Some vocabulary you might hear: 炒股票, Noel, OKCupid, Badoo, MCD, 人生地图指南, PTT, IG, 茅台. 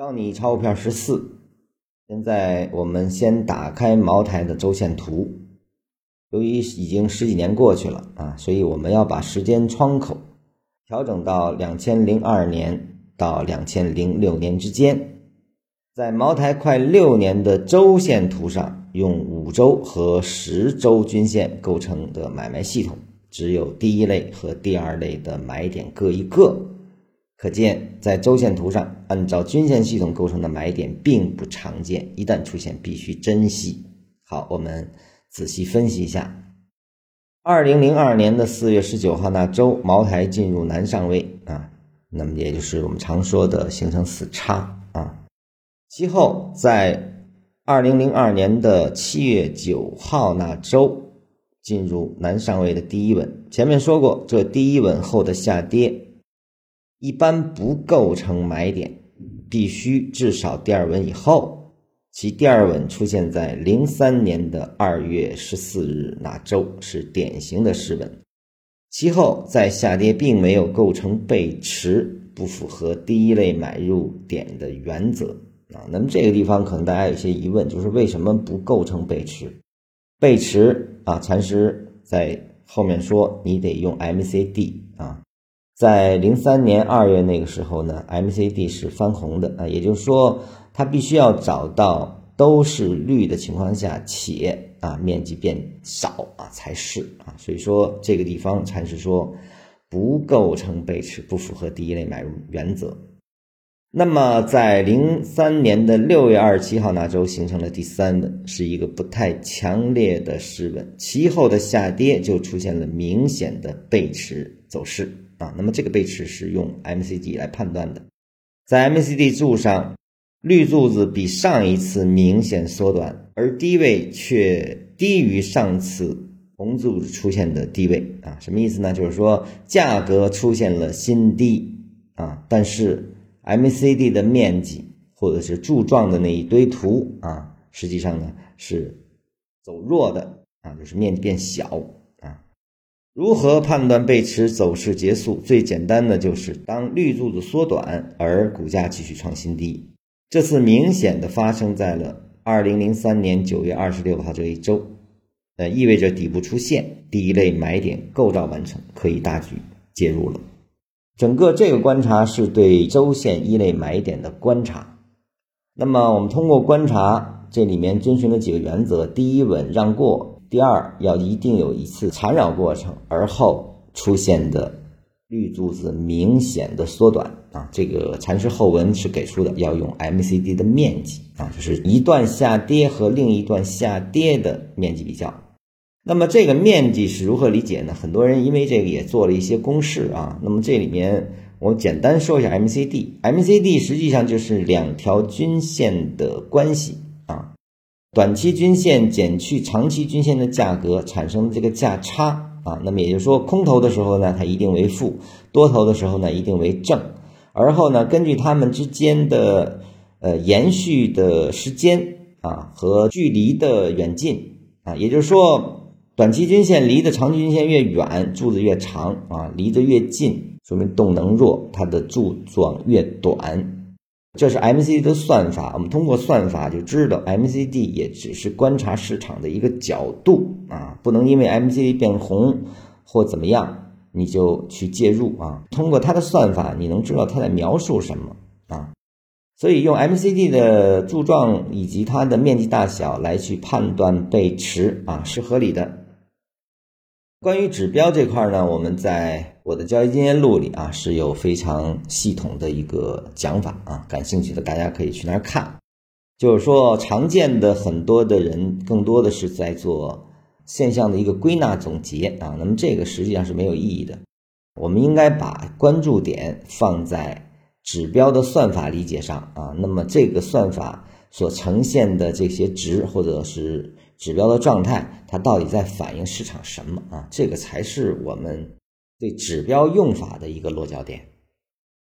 让你炒股票14，现在我们先打开茅台的周线图。由于已经十几年过去了啊，所以我们要把时间窗口调整到2002年到2006年之间，在茅台快6年的周线图上，用5周和10周均线构成的买卖系统，只有第一类和第二类的买点各一个。可见在周线图上按照均线系统构成的买点并不常见，一旦出现必须珍惜。好，我们仔细分析一下。2002年的4月19号那周，茅台进入南上位啊，那么也就是我们常说的形成死叉啊。其后在2002年的7月9号那周进入南上位的第一稳，前面说过，这第一稳后的下跌一般不构成买点，必须至少第二稳以后，其第二稳出现在03年的2月14日那周，是典型的失稳。其后在下跌并没有构成背驰，不符合第一类买入点的原则啊。那么这个地方可能大家有些疑问，就是为什么不构成背驰？背驰啊，禅师在后面说你得用 MCD 啊。在03年2月那个时候呢 ,MCD 是翻红的啊，也就是说它必须要找到都是绿的情况下且啊面积变少啊才是啊，所以说这个地方禅师说不构成背驰，不符合第一类买入原则。那么在03年的6月27号那周形成了第三稳，是一个不太强烈的失稳，其后的下跌就出现了明显的背驰走势啊，那么这个背驰是用 MCD 来判断的。在 MCD 柱上，绿柱子比上一次明显缩短，而低位却低于上次红柱子出现的低位啊，什么意思呢？就是说价格出现了新低啊，但是 MCD 的面积或者是柱状的那一堆图啊，实际上呢是走弱的啊，就是面积变小。如何判断背驰走势结束？最简单的就是当绿柱子缩短而股价继续创新低，这次明显的发生在了2003年9月26号这一周，意味着底部出现，第一类买点构造完成，可以大举介入了。整个这个观察是对周线一类买点的观察。那么我们通过观察，这里面遵循了几个原则：第一，稳让过；第二，要一定有一次缠绕过程，而后出现的绿柱子明显的缩短啊，这个禅师后文是给出的，要用 MCD 的面积啊，就是一段下跌和另一段下跌的面积比较。那么这个面积是如何理解呢？很多人因为这个也做了一些公式啊，那么这里面我简单说一下 MCD 实际上就是两条均线的关系啊，短期均线减去长期均线的价格产生的这个价差啊，那么也就是说空头的时候呢它一定为负，多头的时候呢一定为正，而后呢根据它们之间的延续的时间啊和距离的远近啊，也就是说短期均线离的长期均线越远，柱子越长啊，离得越近说明动能弱，它的柱状越短。这是 MCD 的算法，我们通过算法就知道 MCD 也只是观察市场的一个角度啊，不能因为 MCD 变红或怎么样你就去介入啊。通过它的算法你能知道它在描述什么啊，所以用 MCD 的柱状以及它的面积大小来去判断背驰啊是合理的。关于指标这块呢，我们在我的交易经验录里啊是有非常系统的一个讲法啊，感兴趣的大家可以去那儿看。就是说常见的很多的人更多的是在做现象的一个归纳总结啊，那么这个实际上是没有意义的。我们应该把关注点放在指标的算法理解上啊，那么这个算法所呈现的这些值或者是指标的状态，它到底在反映市场什么啊？这个才是我们对指标用法的一个落脚点。